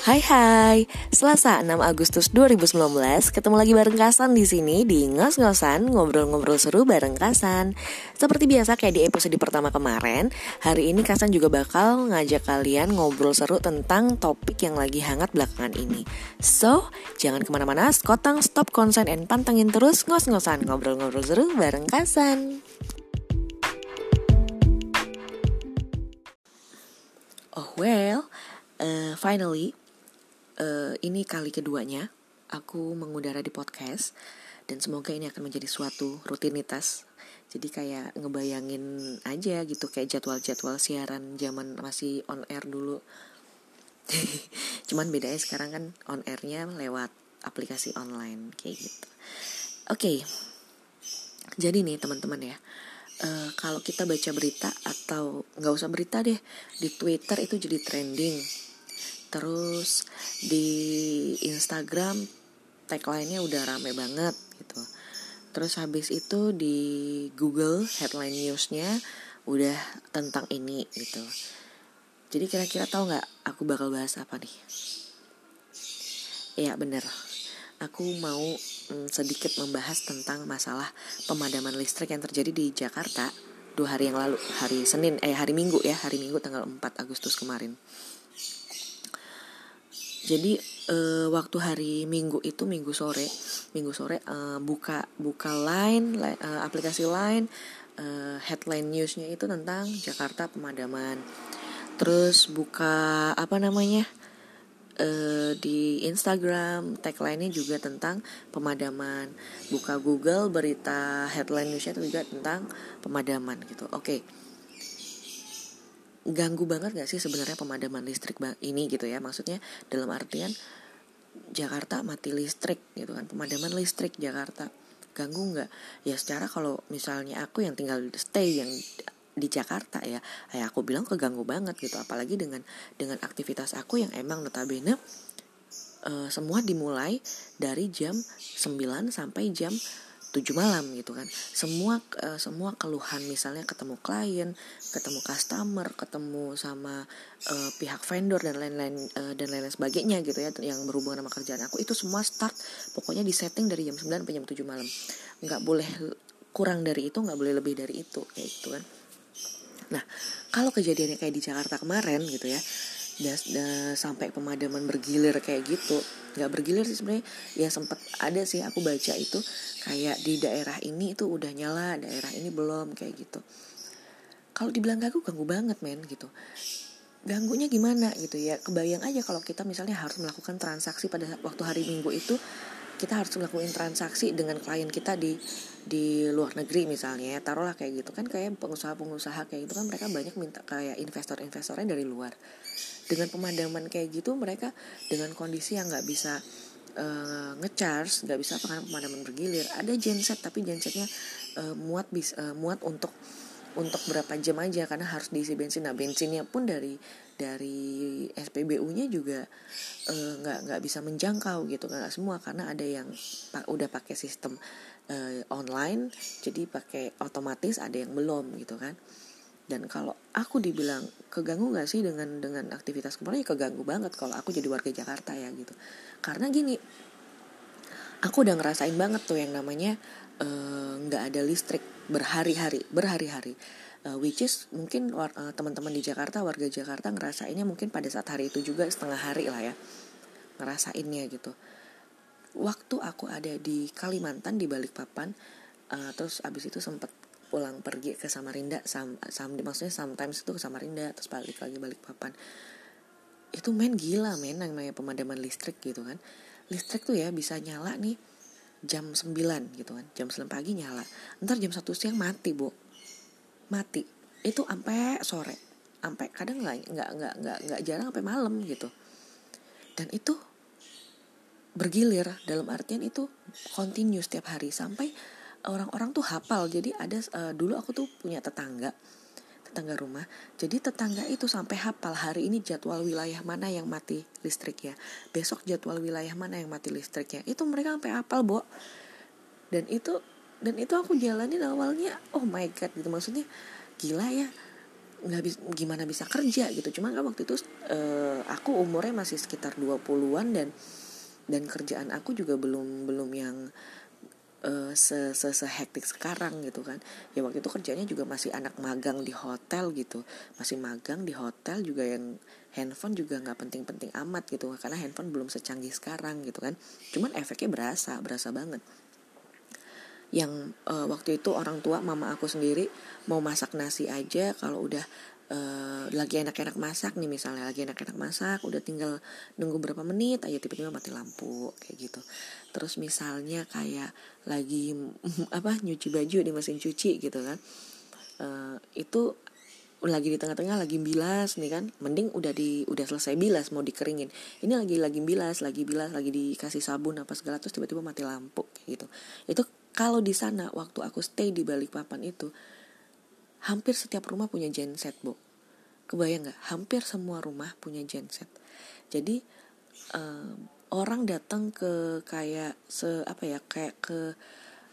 Hai, Selasa 6 Agustus 2019, ketemu lagi bareng Kasan di sini di Ngos-Ngosan, ngobrol-ngobrol seru bareng Kasan. Seperti biasa kayak di episode pertama kemarin, hari ini Kasan juga bakal ngajak kalian ngobrol seru tentang topik yang lagi hangat belakangan ini. So, jangan kemana-mana, skotang, stop, konsen, and pantengin terus Ngos-Ngosan, ngobrol-ngobrol seru bareng Kasan. Finally, ini kali keduanya aku mengudara di podcast, dan semoga ini akan menjadi suatu rutinitas. Jadi kayak ngebayangin aja gitu, kayak jadwal-jadwal siaran zaman masih on air dulu. Cuman bedanya sekarang kan on airnya lewat aplikasi online kayak gitu. Oke. Jadi nih teman-teman ya, kalau kita baca berita, atau gak usah berita deh, di Twitter itu jadi trending. Terus di Instagram tagline-nya udah rame banget gitu. Terus habis itu di Google headline news-nya udah tentang ini gitu. Jadi kira-kira tahu gak aku bakal bahas apa nih? Ya bener, aku mau sedikit membahas tentang masalah pemadaman listrik yang terjadi di Jakarta 2 hari yang lalu, hari Minggu tanggal 4 Agustus kemarin. Jadi waktu hari Minggu itu Minggu sore buka Line, aplikasi Line, headline newsnya itu tentang Jakarta pemadaman. Terus buka di Instagram tagline-nya juga tentang pemadaman. Buka Google, berita headline newsnya itu juga tentang pemadaman gitu. Oke. Ganggu banget gak sih sebenarnya pemadaman listrik ini gitu ya, maksudnya dalam artian Jakarta mati listrik gitu kan, pemadaman listrik Jakarta, ganggu gak? Ya secara kalau misalnya aku yang tinggal stay yang di Jakarta ya aku bilang keganggu banget gitu, apalagi dengan aktivitas aku yang emang notabene semua dimulai dari jam 9 sampai jam 7 malam gitu kan. Semua keluhan, misalnya ketemu klien, ketemu customer, ketemu sama pihak vendor dan lain-lain sebagainya gitu ya, yang berhubungan sama kerjaan aku, itu semua start pokoknya di setting dari jam 9 sampai jam 7 malam. Enggak boleh kurang dari itu, enggak boleh lebih dari itu kayak gitu kan. Nah, kalau kejadiannya kayak di Jakarta kemarin gitu ya, sampai pemadaman bergilir kayak gitu, nggak bergilir sih sebenarnya ya, sempat ada sih aku baca itu kayak di daerah ini itu udah nyala, daerah ini belum kayak gitu. Kalau dibilang ganggu banget men gitu, ganggunya gimana gitu ya, kebayang aja kalau kita misalnya harus melakukan transaksi pada waktu hari Minggu itu, kita harus melakukan transaksi dengan klien kita di luar negeri misalnya, taruhlah kayak gitu kan, kayak pengusaha-pengusaha kayak gitu kan, mereka banyak minta kayak investor-investornya dari luar. Dengan pemadaman kayak gitu, mereka dengan kondisi yang nggak bisa ngecharge, nggak bisa karena pemadaman bergilir. Ada genset, tapi gensetnya muat untuk berapa jam aja karena harus diisi bensin. Nah bensinnya pun dari SPBU-nya juga nggak bisa menjangkau gitu, nggak semua, karena ada yang udah pakai sistem online, jadi pakai otomatis, ada yang belum gitu kan. Dan kalau aku dibilang keganggu gak sih dengan aktivitas kemarin, ya keganggu banget kalau aku jadi warga Jakarta ya gitu. Karena gini, aku udah ngerasain banget tuh yang namanya gak ada listrik berhari-hari. Which is mungkin teman-teman di Jakarta, warga Jakarta ngerasainnya mungkin pada saat hari itu juga, setengah hari lah ya ngerasainnya gitu. Waktu aku ada di Kalimantan, di Balikpapan, terus abis itu sempet pulang pergi ke Samarinda, maksudnya sometimes itu ke Samarinda terus balik lagi Balikpapan. Itu main gila men namanya pemadaman listrik gitu kan. Listrik tuh ya bisa nyala nih jam 9 gitu kan. Jam 9 pagi nyala. Ntar jam 1 siang mati, Bu. Mati. Itu sampai sore. Sampai kadang enggak jarang sampai malam gitu. Dan itu bergilir, dalam artian itu continue setiap hari sampai orang-orang tuh hafal. Jadi ada dulu aku tuh punya tetangga rumah. Jadi tetangga itu sampai hafal hari ini jadwal wilayah mana yang mati listriknya, besok jadwal wilayah mana yang mati listriknya. Itu mereka sampai hafal, Bo. Dan itu aku jalanin awalnya, oh my god gitu, maksudnya gila ya. nggak bisa, gimana bisa kerja gitu. Cuman kan waktu itu aku umurnya masih sekitar 20-an dan kerjaan aku juga belum yang sehektik sekarang gitu kan. Ya waktu itu kerjanya juga masih anak magang di hotel gitu. Masih magang di hotel juga, yang handphone juga nggak penting-penting amat gitu, karena handphone belum secanggih sekarang gitu kan. Cuman efeknya berasa banget. Yang waktu itu orang tua mama aku sendiri mau masak nasi aja, kalau udah lagi enak-enak masak nih, misalnya lagi enak-enak masak udah tinggal nunggu berapa menit aja tiba-tiba mati lampu kayak gitu. Terus misalnya kayak lagi nyuci baju di mesin cuci gitu kan, itu lagi di tengah-tengah lagi bilas nih kan, mending udah selesai bilas mau dikeringin, ini lagi bilas lagi dikasih sabun apa segala, terus tiba-tiba mati lampu kayak gitu. Itu kalau di sana waktu aku stay di Balikpapan itu hampir setiap rumah punya genset, Bu. Kebayang gak? Hampir semua rumah punya genset. Jadi orang datang ke kayak ke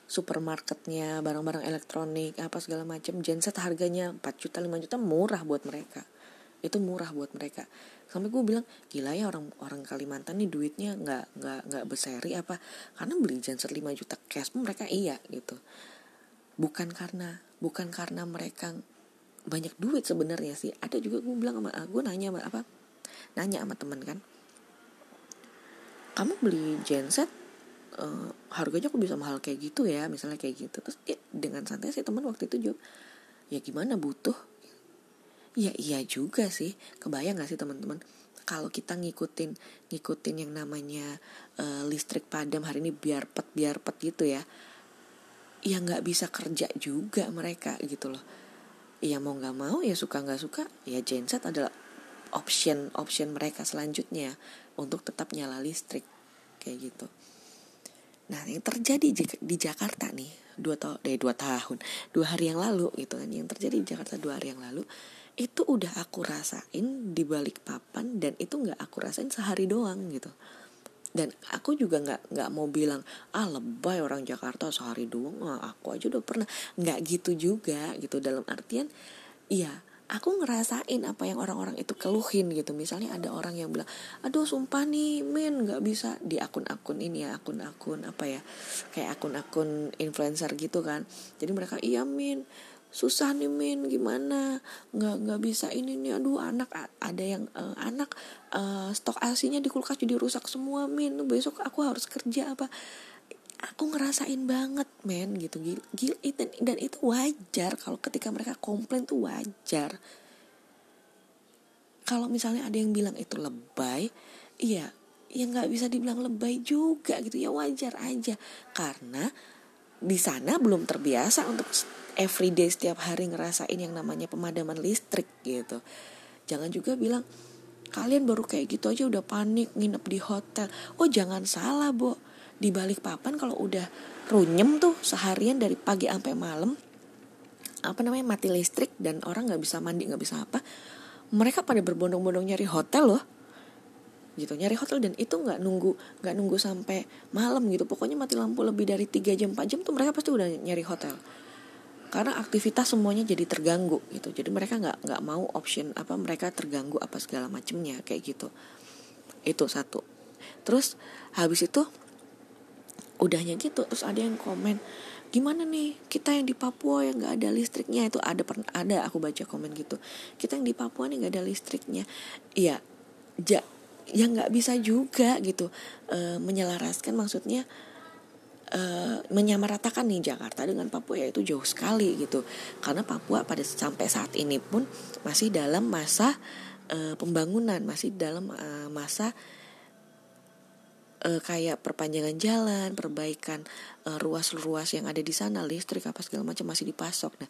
supermarketnya, barang-barang elektronik apa segala macam, genset harganya 4 juta 5 juta murah buat mereka. Itu murah buat mereka. Sampai gue bilang, gila ya orang Kalimantan nih duitnya nggak berseri apa, karena beli genset 5 juta cash pun mereka iya gitu. Bukan karena mereka banyak duit sebenarnya sih. Ada juga gue bilang sama, gue nanya sama teman kan, kamu beli genset harganya kok bisa mahal kayak gitu ya, misalnya kayak gitu. Terus dengan santai sih teman waktu itu jawab, ya gimana butuh. Ya iya juga sih. Kebayang gak sih teman-teman, kalau kita ngikutin yang namanya listrik padam hari ini biar pet gitu ya. Ya gak bisa kerja juga mereka gitu loh. Ya mau gak mau, ya suka gak suka, ya genset adalah option mereka selanjutnya untuk tetap nyala listrik kayak gitu. Nah yang terjadi di Jakarta nih 2 hari yang lalu gitu kan, yang terjadi di Jakarta 2 hari yang lalu itu udah aku rasain di Balikpapan, dan itu nggak aku rasain sehari doang gitu. Dan aku juga nggak mau bilang lebay orang Jakarta sehari doang, aku aja udah pernah, nggak gitu juga gitu. Dalam artian ya aku ngerasain apa yang orang-orang itu keluhin gitu. Misalnya ada orang yang bilang, aduh sumpah nih Min nggak bisa, di akun-akun ini ya, akun-akun apa ya, kayak akun-akun influencer gitu kan. Jadi mereka, iya Min susah nih Min, gimana nggak bisa ini nih, aduh anak, ada yang anak stok asinya di kulkas jadi rusak semua Min, besok aku harus kerja apa. Aku ngerasain banget men gitu, gil dan itu wajar. Kalau ketika mereka komplain tuh wajar. Kalau misalnya ada yang bilang itu lebay, iya ya nggak bisa dibilang lebay juga gitu ya, wajar aja, karena di sana belum terbiasa untuk everyday setiap hari ngerasain yang namanya pemadaman listrik gitu. Jangan juga bilang kalian baru kayak gitu aja udah panik nginep di hotel. Oh jangan salah Bo, di Balikpapan kalau udah runyem tuh seharian dari pagi sampai malam mati listrik dan orang nggak bisa mandi nggak bisa apa, mereka pada berbondong-bondong nyari hotel loh gitu, nyari hotel. Dan itu nggak nunggu sampai malam gitu, pokoknya mati lampu lebih dari 3 jam 4 jam tuh mereka pasti udah nyari hotel, karena aktivitas semuanya jadi terganggu gitu. Jadi mereka nggak mau option apa, mereka terganggu apa segala macemnya kayak gitu. Itu satu. Terus habis itu udahnya gitu, terus ada yang komen, gimana nih kita yang di Papua yang nggak ada listriknya. Itu ada aku baca komen gitu, kita yang di Papua nih nggak ada listriknya. Iya ya nggak bisa juga gitu menyelaraskan, maksudnya menyamaratakan nih Jakarta dengan Papua, ya itu jauh sekali gitu. Karena Papua sampai saat ini pun masih dalam masa pembangunan, masih dalam masa kayak perpanjangan jalan, perbaikan ruas-ruas yang ada di sana, listrik apa segala macam masih dipasok. Nah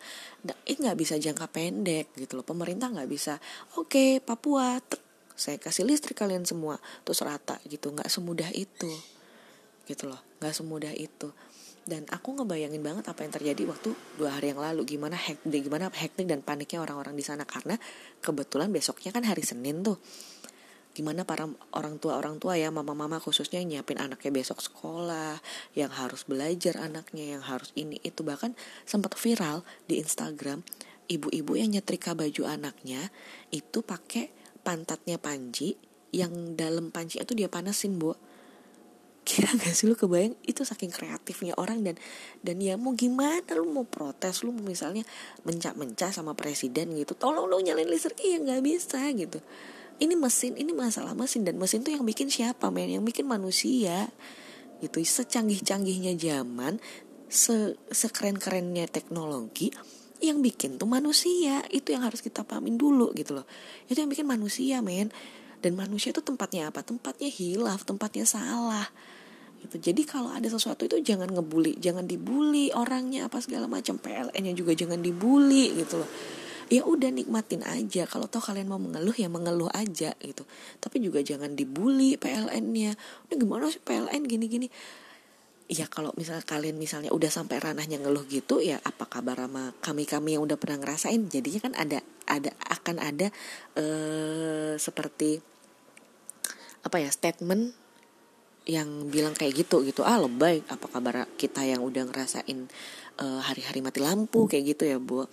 ini nggak bisa jangka pendek gitu loh. Pemerintah nggak bisa, oke, Papua saya kasih listrik kalian semua terus rata gitu, nggak semudah itu gitu loh, nggak semudah itu. Dan aku ngebayangin banget apa yang terjadi waktu 2 hari yang lalu, gimana hektik dan paniknya orang-orang di sana. Karena kebetulan besoknya kan hari Senin tuh, gimana para orang tua ya, mama khususnya yang nyiapin anaknya besok sekolah, yang harus belajar anaknya, yang harus ini itu. Bahkan sempat viral di Instagram ibu-ibu yang nyetrika baju anaknya itu pakai pantatnya panci, yang dalam panci itu dia panasin, Bu. Kira gak sih lu, kebayang? Itu saking kreatifnya orang. Dan ya mau gimana, lu mau protes, lu misalnya mencak-mencah sama presiden gitu, tolong lu nyalain listriknya, ya gak bisa gitu. Ini mesin, ini masalah mesin. Dan mesin tuh yang bikin siapa, men? Yang bikin manusia gitu. Secanggih-canggihnya zaman, sekeren-kerennya teknologi, yang bikin tuh manusia. Itu yang harus kita pahamin dulu gitu loh. Itu yang bikin manusia, men. Dan manusia itu tempatnya apa? Tempatnya hilaf, tempatnya salah gitu. Jadi kalau ada sesuatu itu jangan ngebully, jangan dibully orangnya apa segala macam, PLN-nya juga jangan dibully gitu loh. Ya udah, nikmatin aja. Kalau toh kalian mau mengeluh, ya mengeluh aja gitu. Tapi juga jangan dibully PLN-nya. Ini gimana sih PLN gini-gini? Ya kalau misalnya kalian misalnya udah sampai ranahnya ngeluh gitu, ya apa kabar sama kami-kami yang udah pernah ngerasain? Jadinya kan akan ada seperti apa ya, statement yang bilang kayak gitu, ah lebay, apa kabar kita yang udah ngerasain hari-hari mati lampu kayak gitu ya, Bu.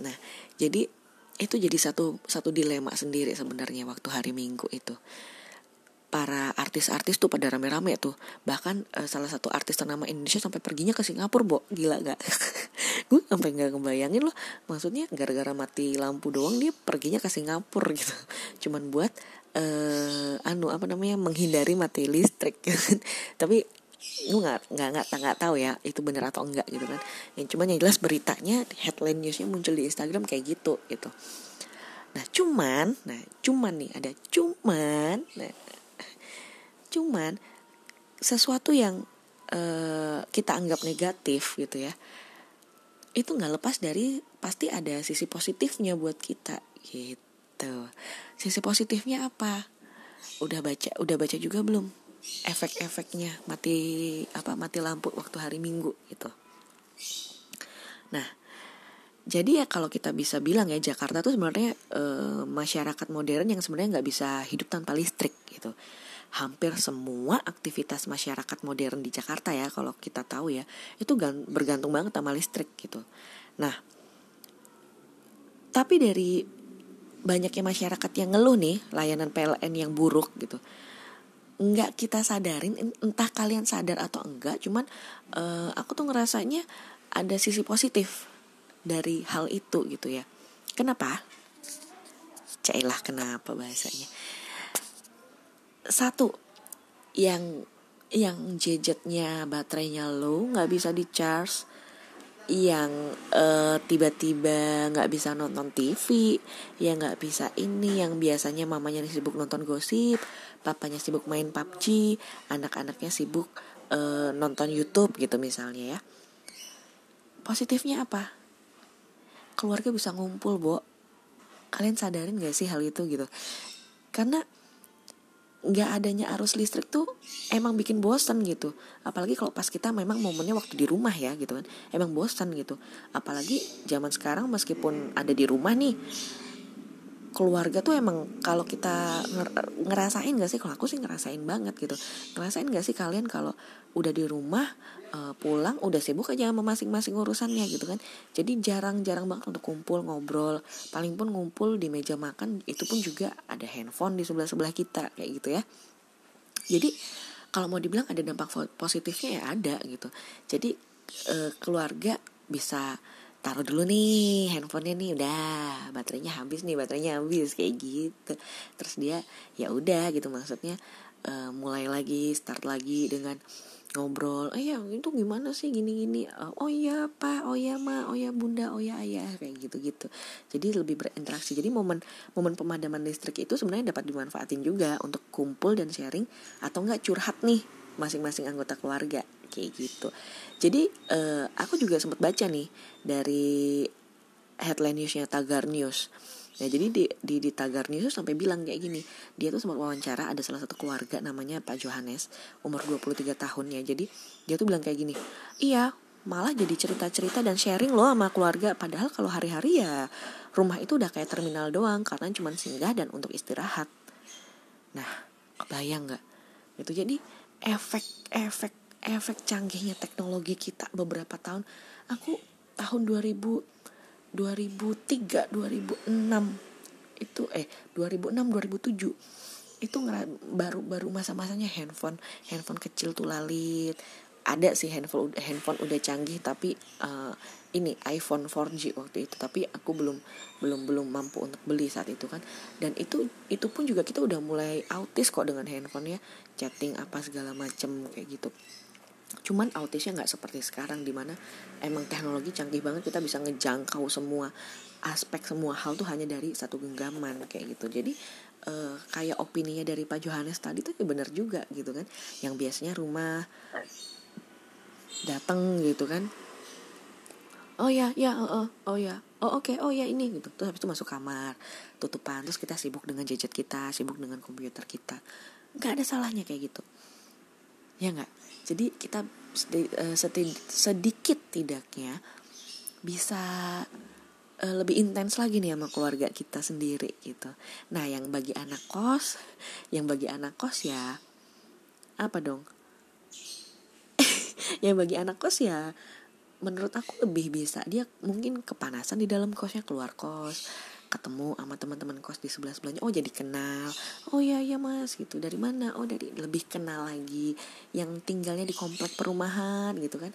Nah, jadi itu jadi satu dilema sendiri sebenarnya waktu hari Minggu itu. Para artis-artis tuh pada rame-rame tuh. Bahkan salah satu artis ternama Indonesia sampai perginya ke Singapura, Bo. Gila gak? Gue sampai gak ngebayangin loh. Maksudnya gara-gara mati lampu doang dia perginya ke Singapura gitu. Cuman buat menghindari mati listrik gitu. Tapi gue nggak tahu ya itu benar atau enggak gitu kan. Yang cuman yang jelas beritanya, headline newsnya muncul di Instagram kayak gitu. Cuman sesuatu yang kita anggap negatif gitu ya, itu nggak lepas dari pasti ada sisi positifnya buat kita gitu. Sisi positifnya apa? Udah baca juga belum efek-efeknya mati lampu waktu hari Minggu gitu. Nah, jadi ya kalau kita bisa bilang ya, Jakarta tuh sebenarnya masyarakat modern yang sebenarnya nggak bisa hidup tanpa listrik gitu. Hampir semua aktivitas masyarakat modern di Jakarta ya, kalau kita tahu ya, itu bergantung banget sama listrik gitu. Nah, tapi dari banyaknya masyarakat yang ngeluh nih, layanan PLN yang buruk gitu, nggak kita sadarin, entah kalian sadar atau enggak, cuman aku tuh ngerasanya ada sisi positif dari hal itu gitu ya. Kenapa? Cailah kenapa bahasanya. Satu, yang jejetnya baterainya low, nggak bisa di charge, yang tiba-tiba nggak bisa nonton TV, yang nggak bisa ini, yang biasanya mamanya sibuk nonton gosip, papanya sibuk main PUBG, anak-anaknya sibuk nonton YouTube gitu misalnya ya. Positifnya apa? Keluarga bisa ngumpul, Bo. Kalian sadarin nggak sih hal itu gitu? Karena nggak adanya arus listrik tuh emang bikin bosan gitu. Apalagi kalau pas kita memang momennya waktu di rumah ya gitu kan, emang bosan gitu. Apalagi zaman sekarang meskipun ada di rumah nih, keluarga tuh emang kalau kita ngerasain nggak sih? Kalau aku sih ngerasain banget gitu. Ngerasain nggak sih kalian kalau udah di rumah pulang udah sibuk aja sama masing-masing urusannya gitu kan? Jadi jarang-jarang banget untuk kumpul ngobrol. Paling pun ngumpul di meja makan, itu pun juga ada handphone di sebelah-sebelah kita kayak gitu ya. Jadi kalau mau dibilang ada dampak positifnya ya ada gitu. Jadi keluarga bisa taruh dulu nih handphonenya nih, udah baterainya habis kayak gitu. Terus dia ya udah gitu, maksudnya mulai lagi, start lagi dengan ngobrol. Ya itu gimana sih gini-gini, oh ya Pak, oh ya Ma, oh ya Bunda, oh ya Ayah, kayak gitu-gitu. Jadi lebih berinteraksi. Jadi momen pemadaman listrik itu sebenarnya dapat dimanfaatin juga untuk kumpul dan sharing, atau enggak curhat nih masing-masing anggota keluarga kayak gitu. Jadi aku juga sempat baca nih dari headline newsnya Tagar News. Nah, jadi di Tagar News sampai bilang kayak gini. Dia tuh sempat wawancara ada salah satu keluarga namanya Pak Johannes, umur 23 tahun ya. Jadi dia tuh bilang kayak gini, "Iya, malah jadi cerita-cerita dan sharing loh sama keluarga. Padahal kalau hari-hari ya rumah itu udah kayak terminal doang, karena cuma singgah dan untuk istirahat." Nah, kebayang nggak? Itu jadi efek canggihnya teknologi kita beberapa tahun. Aku tahun 2000 2003, 2006 itu 2006 2007 itu baru masa-masanya handphone kecil tuh lalit. Ada sih handphone udah canggih, tapi ini iPhone 4G waktu itu, tapi aku belum mampu untuk beli saat itu kan. Dan itu pun juga kita udah mulai autis kok dengan handphone ya, chatting apa segala macem kayak gitu. Cuman autisnya nggak seperti sekarang di mana emang teknologi canggih banget, kita bisa ngejangkau semua aspek, semua hal tuh hanya dari satu genggaman kayak gitu. Jadi kayak opininya dari Pak Johannes tadi tuh benar juga gitu kan, yang biasanya rumah datang gitu kan, ini gitu, terus habis itu masuk kamar, tutupan, terus kita sibuk dengan gadget kita, sibuk dengan komputer kita. Nggak ada salahnya kayak gitu, ya nggak? Jadi kita sedikit tidaknya bisa lebih intens lagi nih sama keluarga kita sendiri gitu. Nah, yang bagi anak kos ya apa dong? Yang bagi anak kos ya menurut aku lebih bisa, dia mungkin kepanasan di dalam kosnya, keluar kos ketemu sama teman-teman kos di sebelah sebelahnya, oh jadi kenal, oh ya mas gitu, dari mana, oh dari, lebih kenal lagi. Yang tinggalnya di komplek perumahan gitu kan,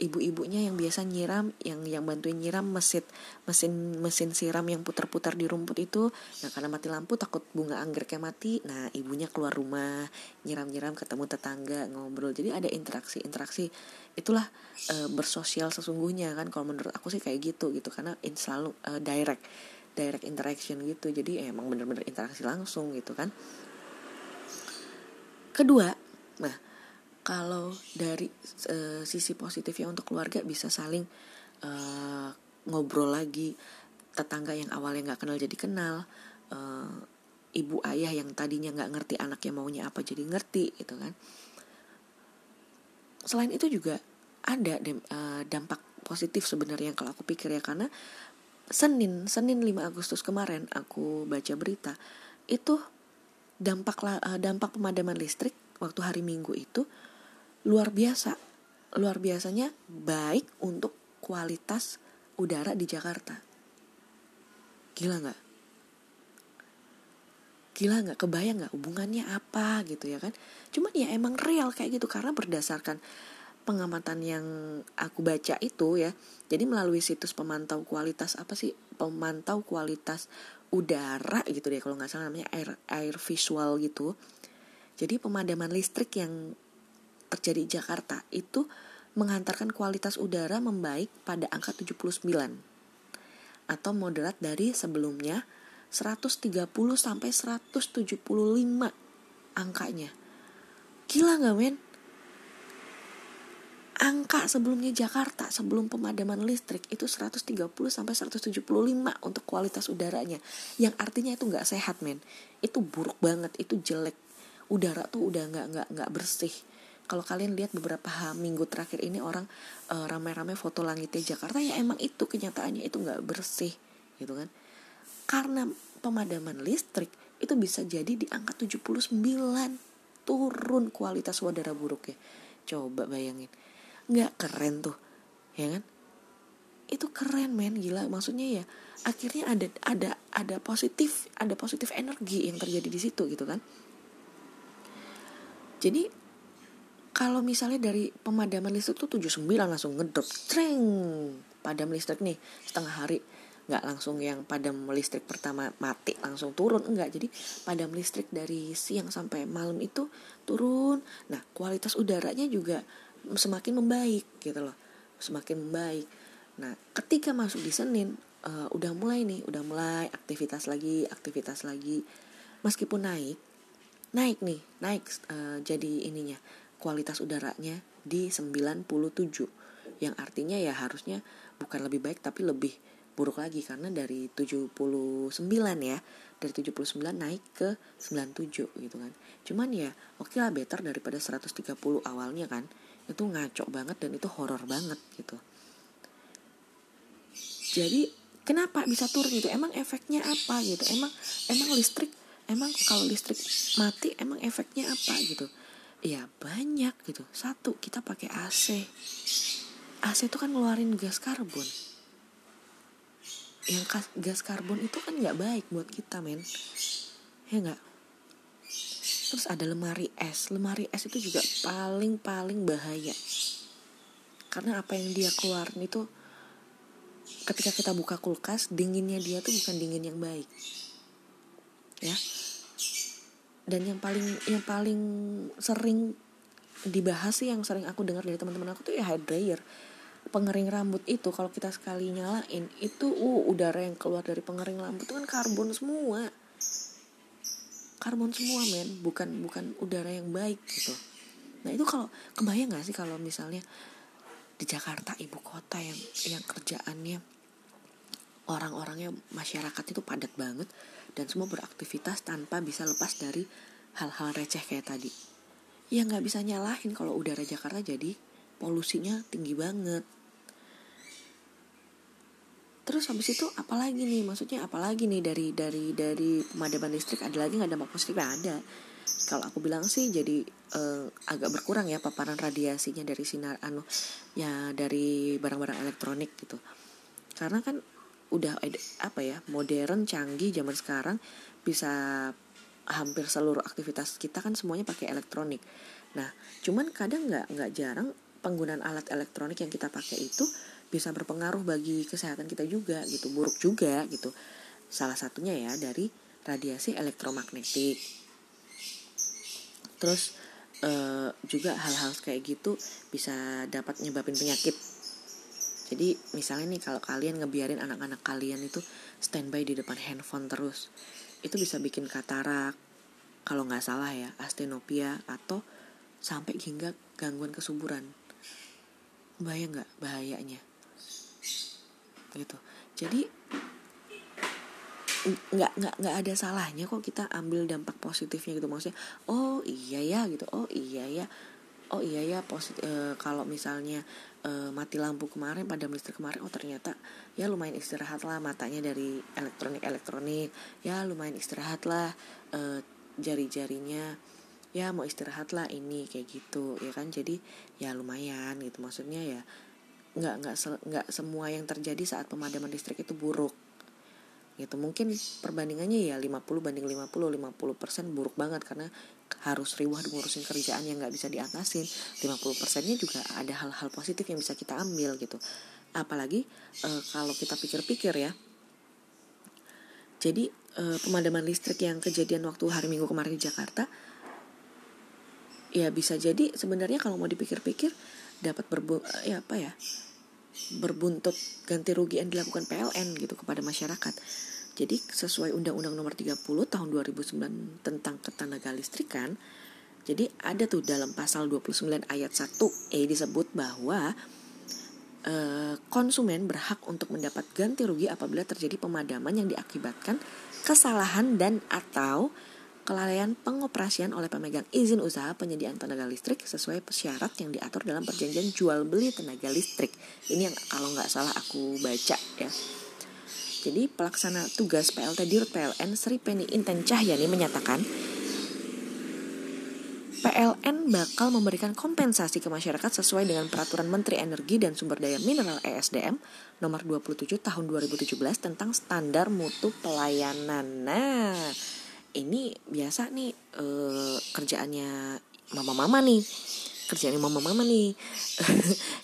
ibu-ibunya yang biasa nyiram, yang bantuin nyiram mesin siram yang putar-putar di rumput itu, nah karena mati lampu takut bunga anggreknya mati, nah ibunya keluar rumah nyiram-nyiram, ketemu tetangga, ngobrol. Jadi ada interaksi, itulah bersosial sesungguhnya kan, kalau menurut aku sih kayak gitu karena selalu direct interaction gitu. Jadi emang bener-bener interaksi langsung gitu kan. Kedua, nah kalau dari sisi positifnya untuk keluarga, bisa saling ngobrol lagi. Tetangga yang awalnya gak kenal jadi kenal, ibu ayah yang tadinya gak ngerti anaknya maunya apa jadi ngerti gitu kan. Selain itu juga ada dampak positif sebenarnya kalau aku pikir ya, karena Senin 5 Agustus kemarin aku baca berita itu dampak pemadaman listrik waktu hari Minggu itu luar biasanya baik untuk kualitas udara di Jakarta. Gila nggak? Kebayang nggak hubungannya apa gitu ya kan? Cuman ya emang real kayak gitu, karena berdasarkan pengamatan yang aku baca itu ya. Jadi melalui situs pemantau kualitas udara gitu deh kalau nggak salah namanya, air visual gitu. Jadi pemadaman listrik yang terjadi di Jakarta itu menghantarkan kualitas udara membaik pada angka 79 atau moderat dari sebelumnya 130 sampai 175 angkanya. Gila gak men? Angka sebelumnya Jakarta sebelum pemadaman listrik itu 130 sampai 175 untuk kualitas udaranya, yang artinya itu gak sehat men. Itu buruk banget, itu jelek. Udara tuh udah nggak bersih. Kalau kalian lihat beberapa minggu terakhir ini orang ramai-ramai foto langitnya Jakarta, ya emang itu kenyataannya, itu nggak bersih gitu kan. Karena pemadaman listrik itu bisa jadi di angka 79 turun kualitas udara buruknya. Coba bayangin, nggak keren tuh ya kan? Itu keren men, gila. Maksudnya ya akhirnya ada positif energi yang terjadi di situ gitu kan. Jadi kalau misalnya dari pemadaman listrik tuh 79 langsung ngedrop, treng, padam listrik nih setengah hari. Nggak langsung yang padam listrik pertama mati langsung turun, enggak. Jadi padam listrik dari siang sampai malam itu turun. Nah kualitas udaranya juga semakin membaik gitu loh, semakin membaik. Nah ketika masuk di Senin udah mulai aktivitas lagi meskipun naik jadi ininya kualitas udaranya di 97, yang artinya ya harusnya bukan lebih baik tapi lebih buruk lagi, karena dari 79 naik ke 97 gitu kan. Cuman ya oke lah, better daripada 130 awalnya kan, itu ngaco banget dan itu horor banget gitu. Jadi kenapa bisa turun gitu, emang efeknya apa gitu, Emang kalau listrik mati emang efeknya apa gitu? Ya banyak gitu. Satu, kita pakai AC. AC itu kan ngeluarin gas karbon. yang gas karbon itu kan nggak baik buat kita, men, ya nggak. Terus ada lemari es itu juga paling bahaya, karena apa yang dia keluarin itu ketika kita buka kulkas, dinginnya dia tuh bukan dingin yang baik, ya. Dan yang paling sering dibahas sih, yang sering aku dengar dari teman-teman aku tuh ya hair dryer, pengering rambut itu. Kalau kita sekali nyalain itu udara yang keluar dari pengering rambut itu kan karbon semua men, bukan udara yang baik gitu. Nah itu kalau kebayang nggak sih kalau misalnya di Jakarta, ibu kota yang kerjaannya orang-orangnya masyarakat itu padat banget dan semua beraktivitas tanpa bisa lepas dari hal-hal receh kayak tadi. Ya nggak bisa nyalahin kalau udara Jakarta jadi polusinya tinggi banget. Terus habis itu apalagi nih, maksudnya apalagi nih dari pemadaman listrik, ada lagi nggak, dampak positif ada? Kalau aku bilang sih jadi agak berkurang ya paparan radiasinya dari sinar dari barang-barang elektronik gitu. Karena kan udah modern, canggih zaman sekarang, bisa hampir seluruh aktivitas kita kan semuanya pakai elektronik. Nah, cuman kadang nggak jarang penggunaan alat elektronik yang kita pakai itu bisa berpengaruh bagi kesehatan kita juga gitu, buruk juga gitu. Salah satunya ya dari radiasi elektromagnetik. Terus juga hal-hal kayak gitu bisa dapat nyebabin penyakit. Jadi misalnya nih, kalau kalian ngebiarin anak-anak kalian itu standby di depan handphone terus, itu bisa bikin katarak, kalau nggak salah ya, astenopia, atau sampai hingga gangguan kesuburan. Bayang nggak bahayanya gitu. Jadi nggak ada salahnya kok kita ambil dampak positifnya gitu, maksudnya oh iya ya positif. Kalau misalnya mati lampu kemarin, padam listrik kemarin, oh ternyata ya lumayan istirahat lah matanya dari elektronik, ya lumayan istirahat lah jari-jarinya, ya mau istirahat lah ini kayak gitu ya kan. Jadi ya lumayan gitu, maksudnya ya nggak semua yang terjadi saat pemadaman listrik itu buruk gitu. Mungkin perbandingannya ya 50-50, 50% buruk banget karena harus riwah ngurusin kerjaan yang gak bisa diatasin, 50%-nya juga ada hal-hal positif yang bisa kita ambil gitu. Apalagi kalau kita pikir-pikir ya, jadi pemadaman listrik yang kejadian waktu hari Minggu kemarin di Jakarta ya bisa jadi sebenarnya kalau mau dipikir-pikir dapat berbuntut ganti rugi yang dilakukan PLN gitu kepada masyarakat. Jadi sesuai Undang-Undang Nomor 30 Tahun 2009 tentang Ketenagalistrikan, jadi ada tuh dalam pasal 29 ayat 1E disebut bahwa konsumen berhak untuk mendapat ganti rugi apabila terjadi pemadaman yang diakibatkan kesalahan dan atau kelalaian pengoperasian oleh pemegang izin usaha penyediaan tenaga listrik sesuai syarat yang diatur dalam perjanjian jual beli tenaga listrik. Ini yang kalau nggak salah aku baca ya. Jadi pelaksana tugas PLT Dirut PLN Sri Penny Inten Cahyani menyatakan PLN bakal memberikan kompensasi ke masyarakat sesuai dengan peraturan Menteri Energi dan Sumber Daya Mineral ESDM Nomor 27 Tahun 2017 tentang standar mutu pelayanan. Nah, ini biasa nih kerjaannya mama-mama nih.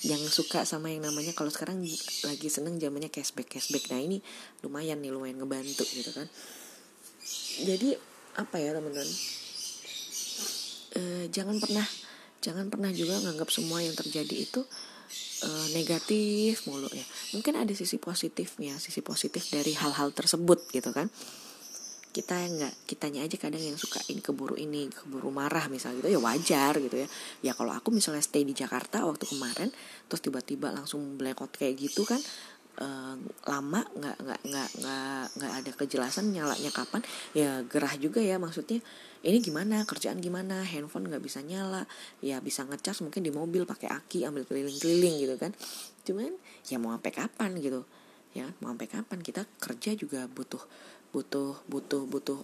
Yang suka sama yang namanya, kalau sekarang lagi seneng zamannya cashback. Nah ini lumayan ngebantu gitu kan. Jadi apa ya teman-teman, jangan pernah juga nganggap semua yang terjadi itu negatif mulu ya. Mungkin ada sisi positif dari hal-hal tersebut gitu kan. Kitanya aja kadang yang suka keburu marah misalnya gitu, ya wajar gitu ya. Ya kalau aku misalnya stay di Jakarta waktu kemarin, terus tiba-tiba langsung blackout kayak gitu kan, lama nggak ada kejelasan nyalanya kapan, ya gerah juga ya, maksudnya ini gimana, kerjaan gimana, handphone nggak bisa nyala, ya bisa ngecas mungkin di mobil pakai aki, ambil keliling-keliling gitu kan. Cuman ya mau sampai kapan gitu ya, mau sampai kapan kita kerja juga butuh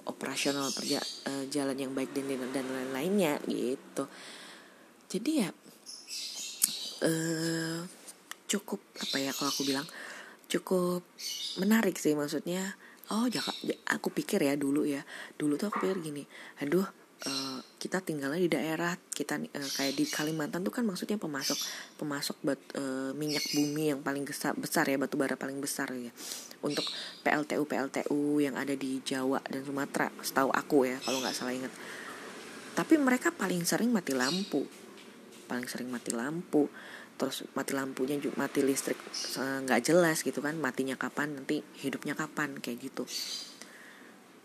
operasional jalan yang baik dan lain-lainnya gitu. Jadi ya cukup cukup menarik sih, maksudnya aku pikir ya dulu tuh aku pikir gini, kita tinggalnya di daerah kita, kayak di Kalimantan tuh kan maksudnya pemasok minyak bumi yang paling besar ya, batu bara paling besar ya, untuk PLTU yang ada di Jawa dan Sumatera setahu aku ya, kalau nggak salah ingat. Tapi mereka paling sering mati lampu, terus mati lampunya juga, mati listrik nggak jelas gitu kan, matinya kapan, nanti hidupnya kapan, kayak gitu.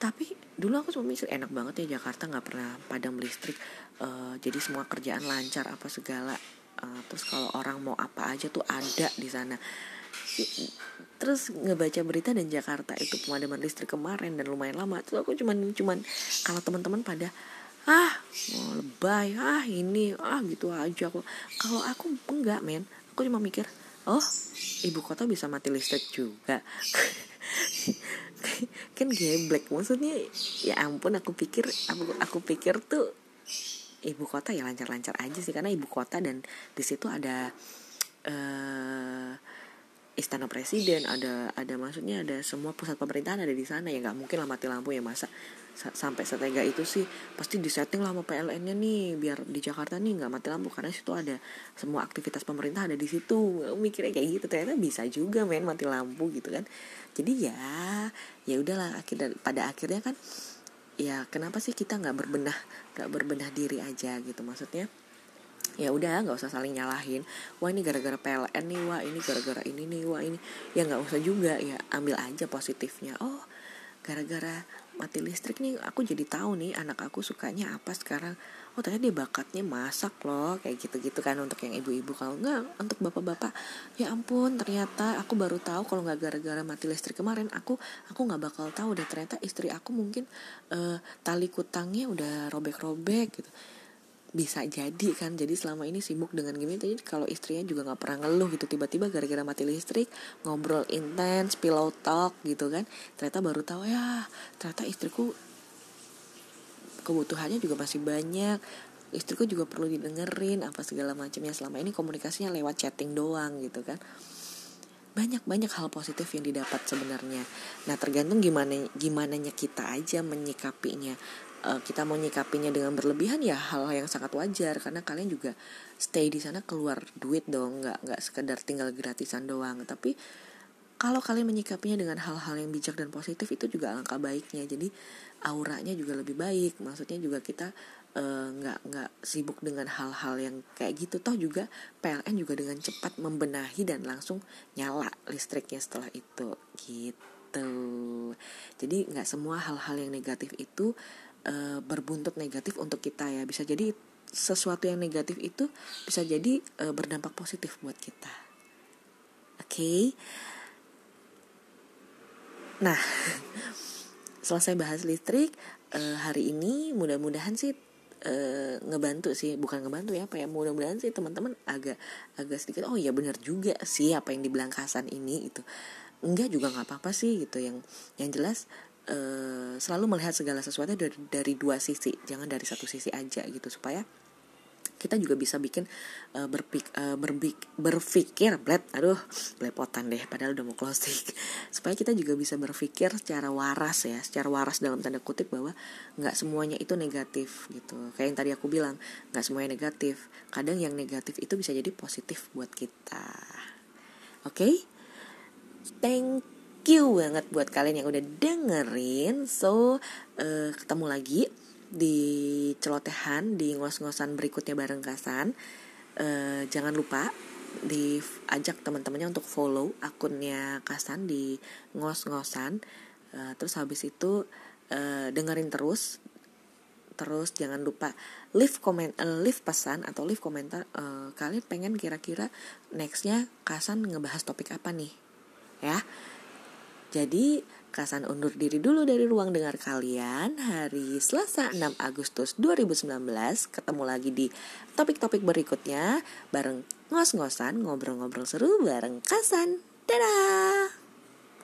Tapi dulu aku cuma mikir enak banget ya Jakarta nggak pernah padam listrik, jadi semua kerjaan lancar apa segala, terus kalau orang mau apa aja tuh ada di sana. Terus ngebaca berita dan Jakarta itu pemadaman listrik kemarin dan lumayan lama, terus aku cuman kalau teman-teman pada lebay, ini, gitu aja. Kalau aku enggak men, aku cuma mikir, ibu kota bisa mati listrik juga. Kan geblek, maksudnya ya ampun, aku pikir tuh ibu kota ya lancar-lancar aja sih, karena ibu kota dan di situ ada istana presiden, ada maksudnya ada semua pusat pemerintahan ada di sana ya, nggak mungkin lah mati lampu ya, masa sampai setega itu sih, pasti disetting lah sama PLN-nya nih biar di Jakarta nih nggak mati lampu, karena situ ada semua aktivitas pemerintah ada di situ. Mikirnya kayak gitu, ternyata bisa juga main mati lampu gitu kan. Jadi ya udahlah, pada akhirnya kan ya kenapa sih kita nggak berbenah diri aja gitu, maksudnya ya udah nggak usah saling nyalahin, wah ini gara-gara PLN nih, wah ini gara-gara ini nih, wah ini ya nggak usah juga ya, ambil aja positifnya. Gara-gara mati listrik nih aku jadi tahu nih anak aku sukanya apa sekarang, ternyata dia bakatnya masak loh, kayak gitu-gitu kan. Untuk yang ibu-ibu, kalau enggak untuk bapak-bapak, ya ampun ternyata aku baru tahu kalau nggak gara-gara mati listrik kemarin aku nggak bakal tahu deh, ternyata istri aku mungkin tali kutangnya udah robek-robek gitu, bisa jadi kan. Jadi selama ini sibuk dengan gini, jadi kalau istrinya juga nggak pernah ngeluh gitu, tiba-tiba gara-gara mati listrik ngobrol intens, pillow talk gitu kan, ternyata baru tahu ya ternyata istriku kebutuhannya juga masih banyak, istriku juga perlu didengerin apa segala macamnya, selama ini komunikasinya lewat chatting doang gitu kan. Banyak hal positif yang didapat sebenarnya. Nah tergantung gimananya kita aja menyikapinya. Kita mau nyikapinya dengan berlebihan ya hal yang sangat wajar, karena kalian juga stay di sana keluar duit dong, nggak sekedar tinggal gratisan doang. Tapi kalau kalian menyikapinya dengan hal-hal yang bijak dan positif, itu juga alangkah baiknya. Jadi auranya juga lebih baik, maksudnya juga kita nggak sibuk dengan hal-hal yang kayak gitu. Toh juga PLN juga dengan cepat membenahi dan langsung nyala listriknya setelah itu gitu. Jadi nggak semua hal-hal yang negatif itu berbuntut negatif untuk kita ya. Bisa jadi sesuatu yang negatif itu bisa jadi berdampak positif buat kita. Oke. Nah, selesai bahas listrik hari ini, mudah-mudahan sih mudah-mudahan sih teman-teman agak sedikit, oh ya benar juga sih apa yang dibilang Kasan ini itu. Enggak juga enggak apa-apa sih gitu, yang jelas selalu melihat segala sesuatu dari dua sisi, jangan dari satu sisi aja gitu, supaya kita juga bisa bikin berpikir belepotan deh padahal udah mau closing, supaya kita juga bisa berpikir secara waras dalam tanda kutip, bahwa nggak semuanya itu negatif gitu. Kayak yang tadi aku bilang, nggak semuanya negatif, kadang yang negatif itu bisa jadi positif buat kita. Oke? Thank you banget buat kalian yang udah dengerin. So ketemu lagi di celotehan, di ngos-ngosan berikutnya bareng Kasan. Jangan lupa diajak teman-temannya untuk follow akunnya Kasan di ngos-ngosan. Terus habis itu dengerin terus jangan lupa leave pesan atau leave komentar, kalian pengen kira-kira nextnya Kasan ngebahas topik apa nih ya. Jadi Kasan undur diri dulu dari ruang dengar kalian. Hari Selasa 6 Agustus 2019 ketemu lagi di topik-topik berikutnya bareng ngos-ngosan, ngobrol-ngobrol seru bareng Kasan. Dadah.